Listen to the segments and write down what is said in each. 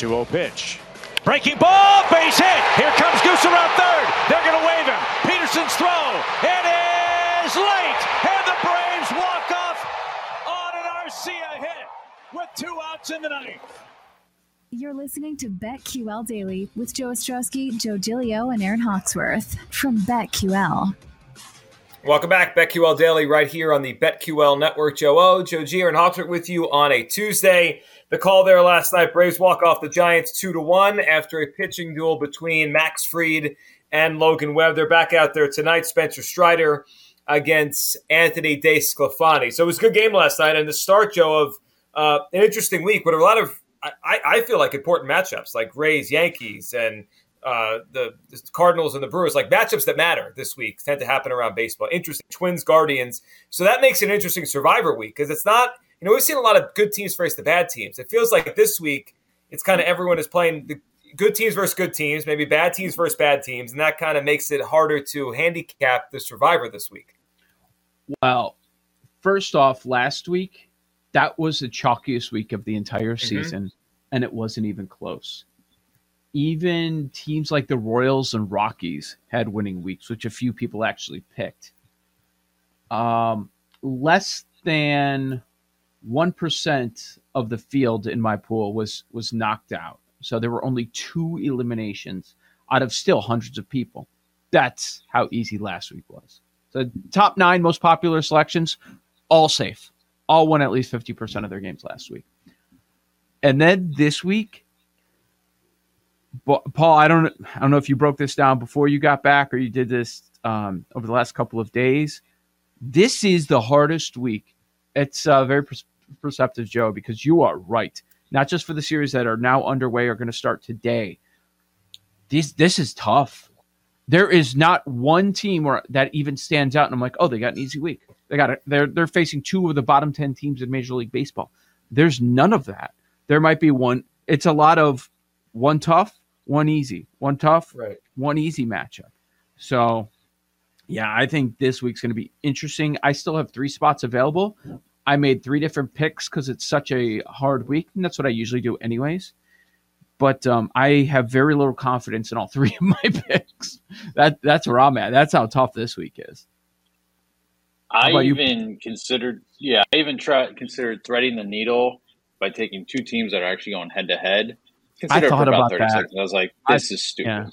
2-0 pitch. Breaking ball, base hit. Here comes Goose around third. They're going to wave him. Peterson's throw. It is late. And the Braves walk off on an Arcia hit with 2 outs in the ninth. You're listening to BetQL Daily with Joe Ostrowski, Joe Giglio, and Aaron Hawksworth from BetQL. Welcome back, BetQL Daily, right here on the BetQL Network. Joe O, Joe G, Aaron Hawksworth with you on a Tuesday. The call there last night, Braves walk off the Giants 2-1 after a pitching duel between Max Fried and Logan Webb. They're back out there tonight, Spencer Strider against Anthony DeSclafani. So it was a good game last night, and the start, Joe, of an interesting week, but a lot of, I feel like, important matchups, like Rays, Yankees, and the Cardinals and the Brewers. Like, matchups that matter this week tend to happen around baseball. Interesting. Twins, Guardians. So that makes an interesting Survivor week, because it's not – you know, we've seen a lot of good teams face the bad teams. It feels like this week it's kind of everyone is playing the good teams versus good teams, maybe bad teams versus bad teams, and that kind of makes it harder to handicap the Survivor this week. Well, first off, last week, that was the chalkiest week of the entire season, and it wasn't even close. Even teams like the Royals and Rockies had winning weeks, which a few people actually picked. Less than 1% of the field in my pool was knocked out. So there were only 2 eliminations out of still hundreds of people. That's how easy last week was. So top 9 most popular selections, all safe. All won at least 50% of their games last week. And then this week, Paul, I don't know if you broke this down before you got back or you did this over the last couple of days. This is the hardest week. It's very perceptive, Joe, because you are right. Not just for the series that are now underway or going to start today. This is tough. There is not one team that even stands out, and I'm like, oh, they got an easy week. They're facing 2 of the bottom 10 teams in Major League Baseball. There's none of that. There might be one. It's a lot of one tough, one easy. One tough, right. One easy matchup. So, yeah, I think this week's going to be interesting. I still have 3 spots available. I made 3 different picks because it's such a hard week, and that's what I usually do anyways. But I have very little confidence in all 3 of my picks. That's where I'm at. That's how tough this week is. I even considered threading the needle by taking 2 teams that are actually going head-to-head. I thought about 30 that. Seconds. I was like, this is stupid. Yeah.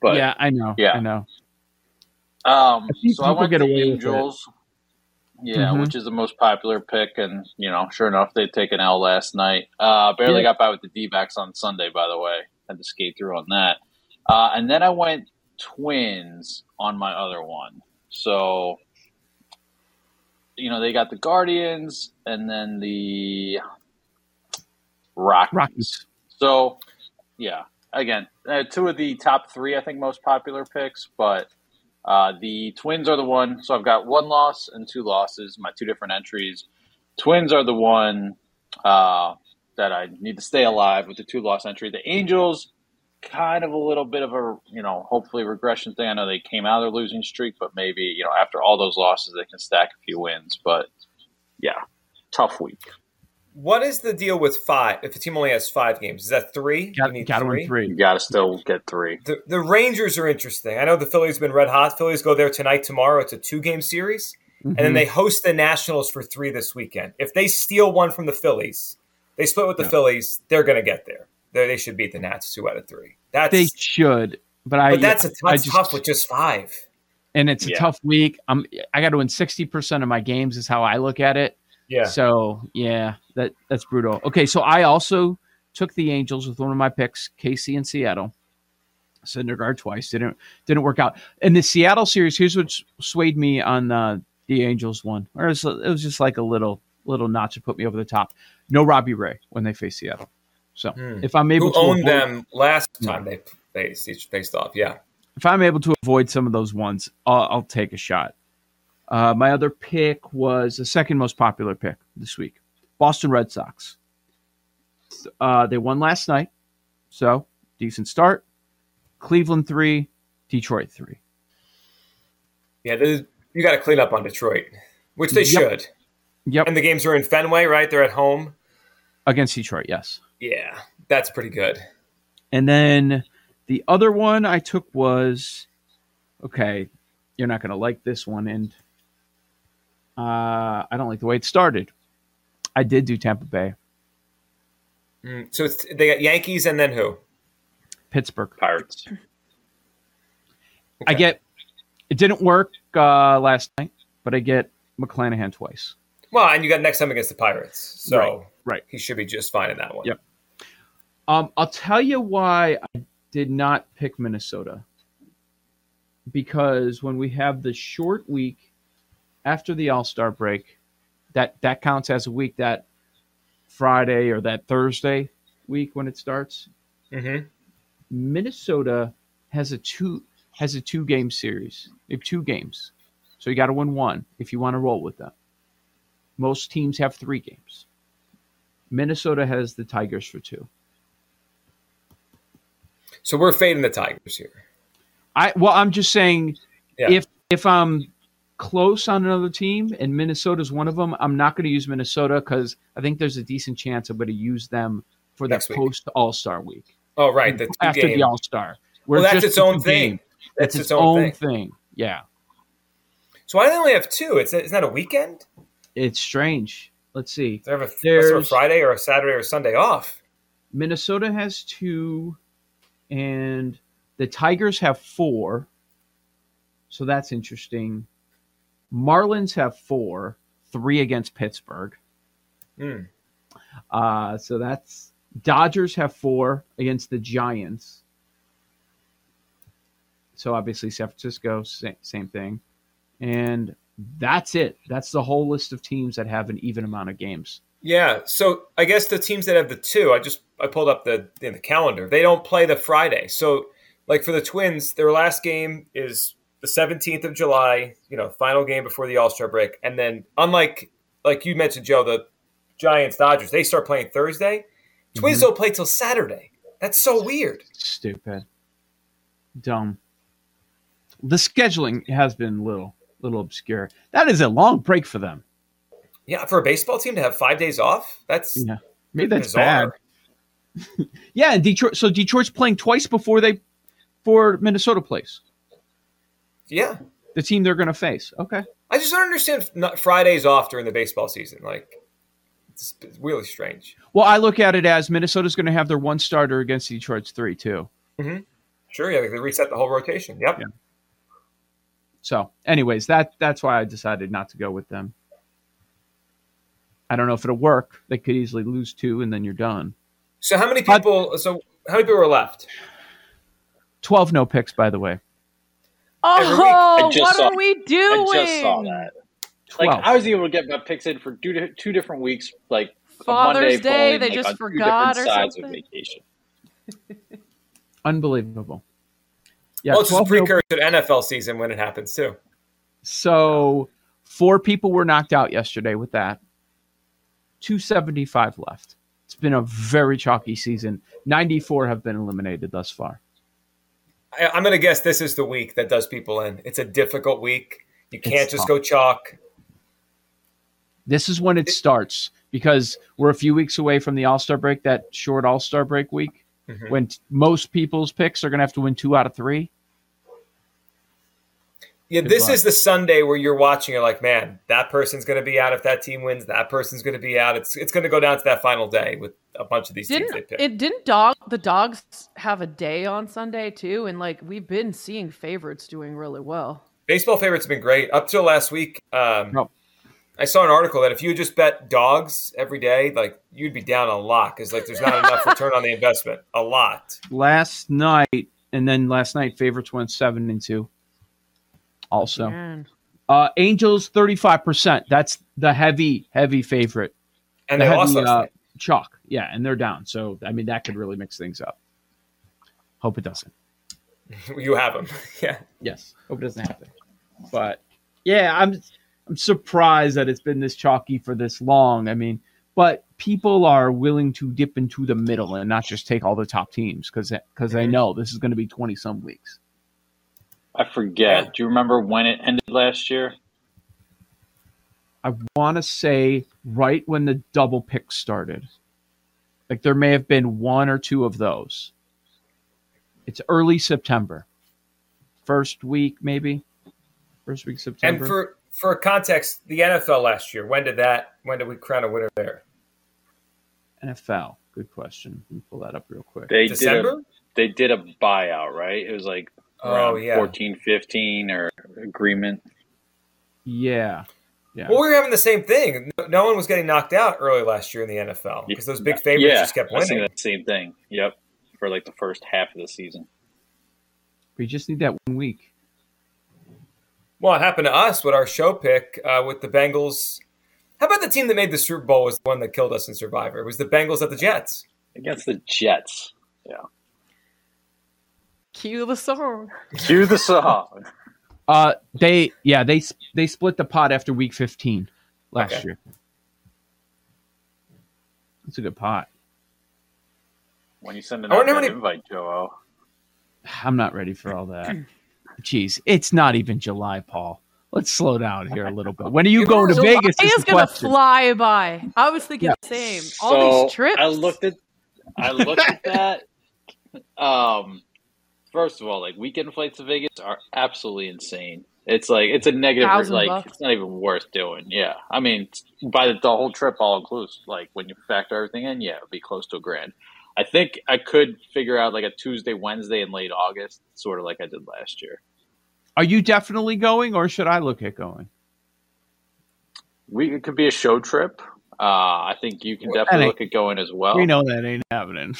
But yeah, I know. Yeah. I know. So I went to the Angels, which is the most popular pick. And, you know, sure enough, they take an L last night. Barely got by with the D-backs on Sunday, by the way. Had to skate through on that. And then I went Twins on my other one. So, you know, they got the Guardians and then the Rockies. So, yeah, again, 2 of the top 3, I think, most popular picks, but the Twins are the one. So I've got 1 loss and 2 losses, my 2 different entries. Twins are the one that I need to stay alive with the 2-loss entry. The Angels, kind of a little bit of a, you know, hopefully regression thing. I know they came out of their losing streak, but maybe, you know, after all those losses, they can stack a few wins. But, yeah, tough week. What is the deal with 5? If a team only has 5 games, is that 3? You got to win 3. You got to still get 3. The Rangers are interesting. I know the Phillies have been red hot. Phillies go there tonight, tomorrow. It's a 2-game series. Mm-hmm. And then they host the Nationals for 3 this weekend. If they steal 1 from the Phillies, they split with the Phillies, they're going to get there. They should beat the Nats 2 out of 3. They should. But that's tough with just 5. And it's a tough week. I got to win 60% of my games is how I look at it. Yeah. So, yeah, that's brutal. Okay, so I also took the Angels with one of my picks, KC and Seattle. Syndergaard twice. Didn't work out. In the Seattle series, here's what swayed me on the Angels one. Or it was just like a little notch to put me over the top. No Robbie Ray when they face Seattle. So if I'm able to own them last time they faced off, yeah. If I'm able to avoid some of those ones, I'll take a shot. My other pick was the second most popular pick this week, Boston Red Sox. They won last night, so decent start. Cleveland 3, Detroit 3. Yeah, you got to clean up on Detroit, which they should. Yep. And the games are in Fenway, right? They're at home. Against Detroit, yes. Yeah, that's pretty good. And then the other one I took was, okay, you're not going to like this one. And I don't like the way it started. I did do Tampa Bay. So it's, they got Yankees and then who? Pittsburgh. Pirates. Okay. I get – it didn't work last night, but I get McClanahan twice. Well, and you got next time against the Pirates. So right. He should be just fine in that one. Yep. I'll tell you why I did not pick Minnesota. Because when we have the short week after the All-Star break, that counts as a week, that Friday or that Thursday week when it starts. Mm-hmm. Minnesota has a two-game series. They have two games. So you got to win one if you want to roll with them. Most teams have three games. Minnesota has the Tigers for two. So we're fading the Tigers here. I'm just saying, yeah. if I'm close on another team and Minnesota's one of them, I'm not going to use Minnesota because I think there's a decent chance I'm going to use them for that post All-Star week. Oh, right. The All-Star. Well, that's its own thing. That's its own thing. Yeah. So why do they only have two? It's not a weekend? It's strange. Let's see. They have a Friday or a Saturday or Sunday off. Minnesota has two, and the Tigers have four. So that's interesting. Marlins have four, three against Pittsburgh. Mm. So that's Dodgers have four against the Giants. So obviously San Francisco, same thing. And that's it. That's the whole list of teams that have an even amount of games. Yeah. So I guess the teams that have the two, I pulled up the calendar. They don't play the Friday. So like for the Twins, their last game is the 17th of July, final game before the All-Star break. And then unlike, like you mentioned, Joe, the Giants, Dodgers, they start playing Thursday. Twins don't play till Saturday. That's so weird. Stupid. Dumb. The scheduling has been a little obscure. That is a long break for them. Yeah, for a baseball team to have 5 days off, that's maybe that's bizarre. Bad. Yeah, and Detroit. So Detroit's playing twice before Minnesota plays. Yeah, the team they're going to face. Okay, I just don't understand Fridays off during the baseball season. Like, it's really strange. Well, I look at it as Minnesota's going to have their one starter against Detroit's three too. Mm-hmm. Sure, yeah, they reset the whole rotation. Yep. Yeah. So, anyways, that's why I decided not to go with them. I don't know if it'll work. They could easily lose two, and then you're done. So, how many people were left? 12 no picks, by the way. Oh, what are we doing? I just saw that. 12. Like, I was able to get my picks in for two different weeks, like Father's Day. They just forgot or something. Of vacation. Unbelievable. Yeah, it's a precursor to NFL season when it happens too. So 4 people were knocked out yesterday with that. 275 left. It's been a very chalky season. 94 have been eliminated thus far. I'm going to guess this is the week that does people in. It's a difficult week. You can't just go chalk. This is when it starts because we're a few weeks away from the All-Star break, that short All-Star break week. Mm-hmm. When most people's picks are going to have to win 2 out of 3. Yeah, this is the Sunday where you're watching. You're like, man, that person's going to be out if that team wins. That person's going to be out. It's going to go down to that final day with a bunch of these teams they pick. The dogs have a day on Sunday too, and like we've been seeing favorites doing really well. Baseball favorites have been great up till last week. I saw an article that if you just bet dogs every day, like you'd be down a lot because like there's not enough return on the investment. A lot. Last night favorites went 7-2. Also, Angels 35%. That's the heavy favorite. And they lost chalk. Yeah, and they're down. So I mean that could really mix things up. Hope it doesn't. You have them. Yeah. Yes. Hope it doesn't happen. But yeah, I'm surprised that it's been this chalky for this long. I mean, but people are willing to dip into the middle and not just take all the top teams because they know this is going to be 20-some weeks. I forget. Yeah. Do you remember when it ended last year? I want to say right when the double pick started. Like there may have been one or two of those. It's early September. First week, maybe. First week of September. And for context, the NFL last year, when did we crown a winner there? NFL. Good question. Let me pull that up real quick. They did a buyout, right? It was like around 14-15 or agreement. Yeah. Well, we were having the same thing. No one was getting knocked out early last year in the NFL because those big favorites just kept winning. I think that same thing. Yep. For like the first half of the season. We just need that 1 week. Well, it happened to us with our show pick with the Bengals. How about the team that made the Super Bowl was the one that killed us in Survivor? It was the Bengals at the Jets. Against the Jets. Yeah. Cue the song. They split the pot after week 15 last year. That's a good pot. When you send an invite, Joe. I'm not ready for all that. Jeez, it's not even July, Paul. Let's slow down here a little bit. When are you going to Vegas? July is going to fly by. I was thinking the same. All these trips. I looked at that. First of all, like weekend flights to Vegas are absolutely insane. It's like it's a negative. Like bucks. It's not even worth doing. Yeah, I mean, by the whole trip all inclusive, like when you factor everything in, it'd be close to $1,000. I think I could figure out like a Tuesday, Wednesday in late August, sort of like I did last year. Are you definitely going, or should I look at going? It could be a show trip. I think you can definitely look at going as well. We know that ain't happening.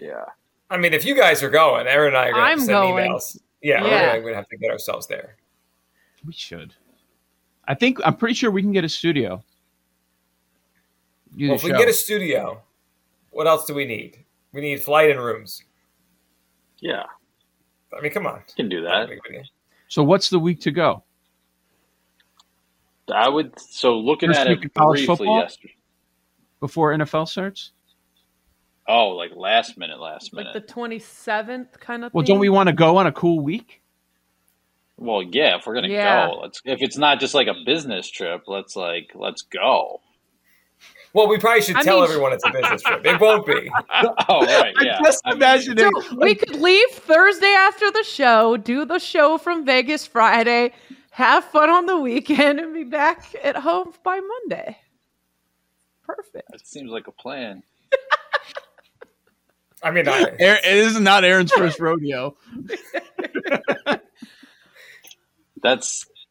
Yeah. I mean, if you guys are going, Aaron and I are going to send emails. Yeah, we're going to have to get ourselves there. We should. I'm pretty sure we can get a studio. Well, if we get a studio, what else do we need? We need flight and rooms. Yeah. I mean, come on. You can do that. So what's the week to go? Looking at it briefly yesterday. Before NFL starts? Oh, like last minute. Like the 27th kind of thing? Well, don't we want to go on a cool week? Well, yeah, if we're going to go. If it's not just like a business trip, let's go. Well, we probably should tell everyone it's a business trip. It won't be. Oh, right, yeah. I'm just imagining. So we could leave Thursday after the show, do the show from Vegas Friday, have fun on the weekend, and be back at home by Monday. Perfect. That seems like a plan. I mean, it is not Aaron's first rodeo.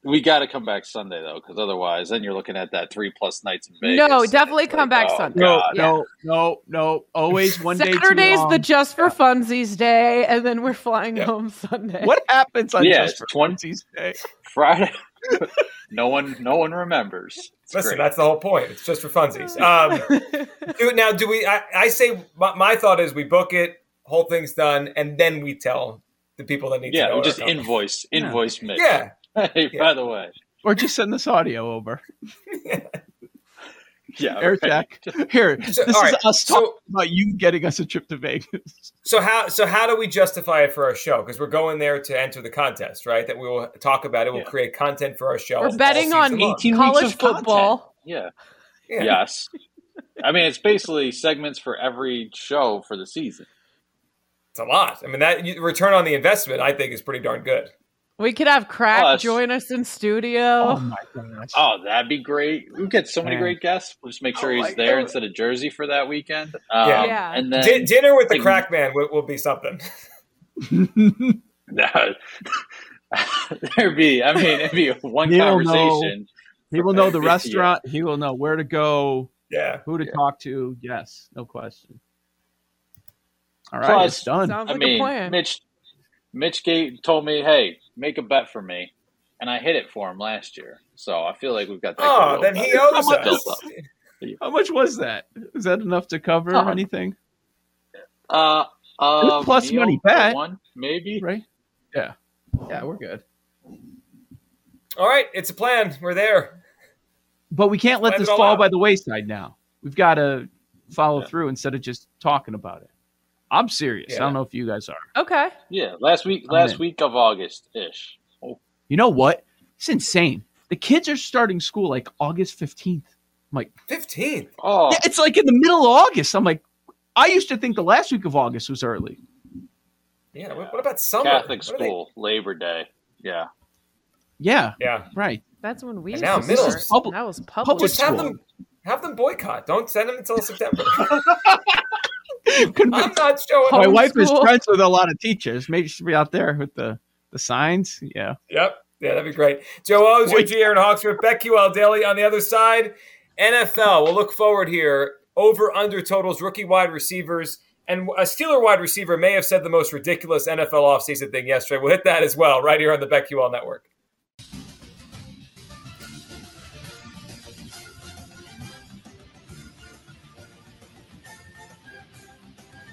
We got to come back Sunday though, because otherwise, then you're looking at that 3+ nights in Vegas. No, definitely come back Sunday. No. Always one day. Saturday's the just for funsies day, and then we're flying home Sunday. What happens on just for funsies day? Friday. No one remembers. That's the whole point. It's just for funsies. Now, do we? I say my thought is we book it, whole thing's done, and then we tell the people that need to know. Yeah, just invoice Mitch. Yeah. Hey, by the way. Or just send this audio over. Aircheck. Here, this is us talking about you getting us a trip to Vegas. So how do we justify it for our show? Because we're going there to enter the contest, right? That we will talk about it. We'll create content for our show. We're betting on college football. Yeah. Yes. I mean, it's basically segments for every show for the season. It's a lot. I mean, that return on the investment, I think, is pretty darn good. We could have Crack join us in studio. Oh, my goodness. Oh, that'd be great. We've got so many great guests. We'll just make sure he's there instead of Jersey for that weekend. And then dinner with the Crack Man will be something. It'd be one conversation. He will know the restaurant. He will know where to go. Yeah. Who to talk to. Yes. No question. All right. Plus, it's done. Sounds like a plan. Mitch Gaten told me, hey, make a bet for me, and I hit it for him last year. So I feel like we've got that. Oh, then he owes us. How much was that? Is that enough to cover anything? Plus money bet. One, maybe. Right? Yeah. Yeah, we're good. All right. It's a plan. We're there. But we can't let this fall by the wayside now. We've got to follow through instead of just talking about it. I'm serious. Yeah. I don't know if you guys are. Okay. Yeah, last week of August-ish. Oh. You know what? It's insane. The kids are starting school like August 15th. I'm like 15th. Oh, yeah, it's like in the middle of August. I'm like, I used to think the last week of August was early. Yeah. What about summer? Catholic school, Labor Day. Yeah. Yeah. Yeah. Right. That's when we. And now middle. That was public just school. Have them boycott. Don't send them until September. I'm not showing. My wife is friends with a lot of teachers. Maybe she should be out there with the signs. Yeah. Yep. Yeah, that'd be great. Joe O's, Aaron Hawksworth, BetQL Daily on the other side. NFL. We'll look forward here. Over under totals, rookie wide receivers, and a Steeler wide receiver may have said the most ridiculous NFL offseason thing yesterday. We'll hit that as well right here on the BetQL Network.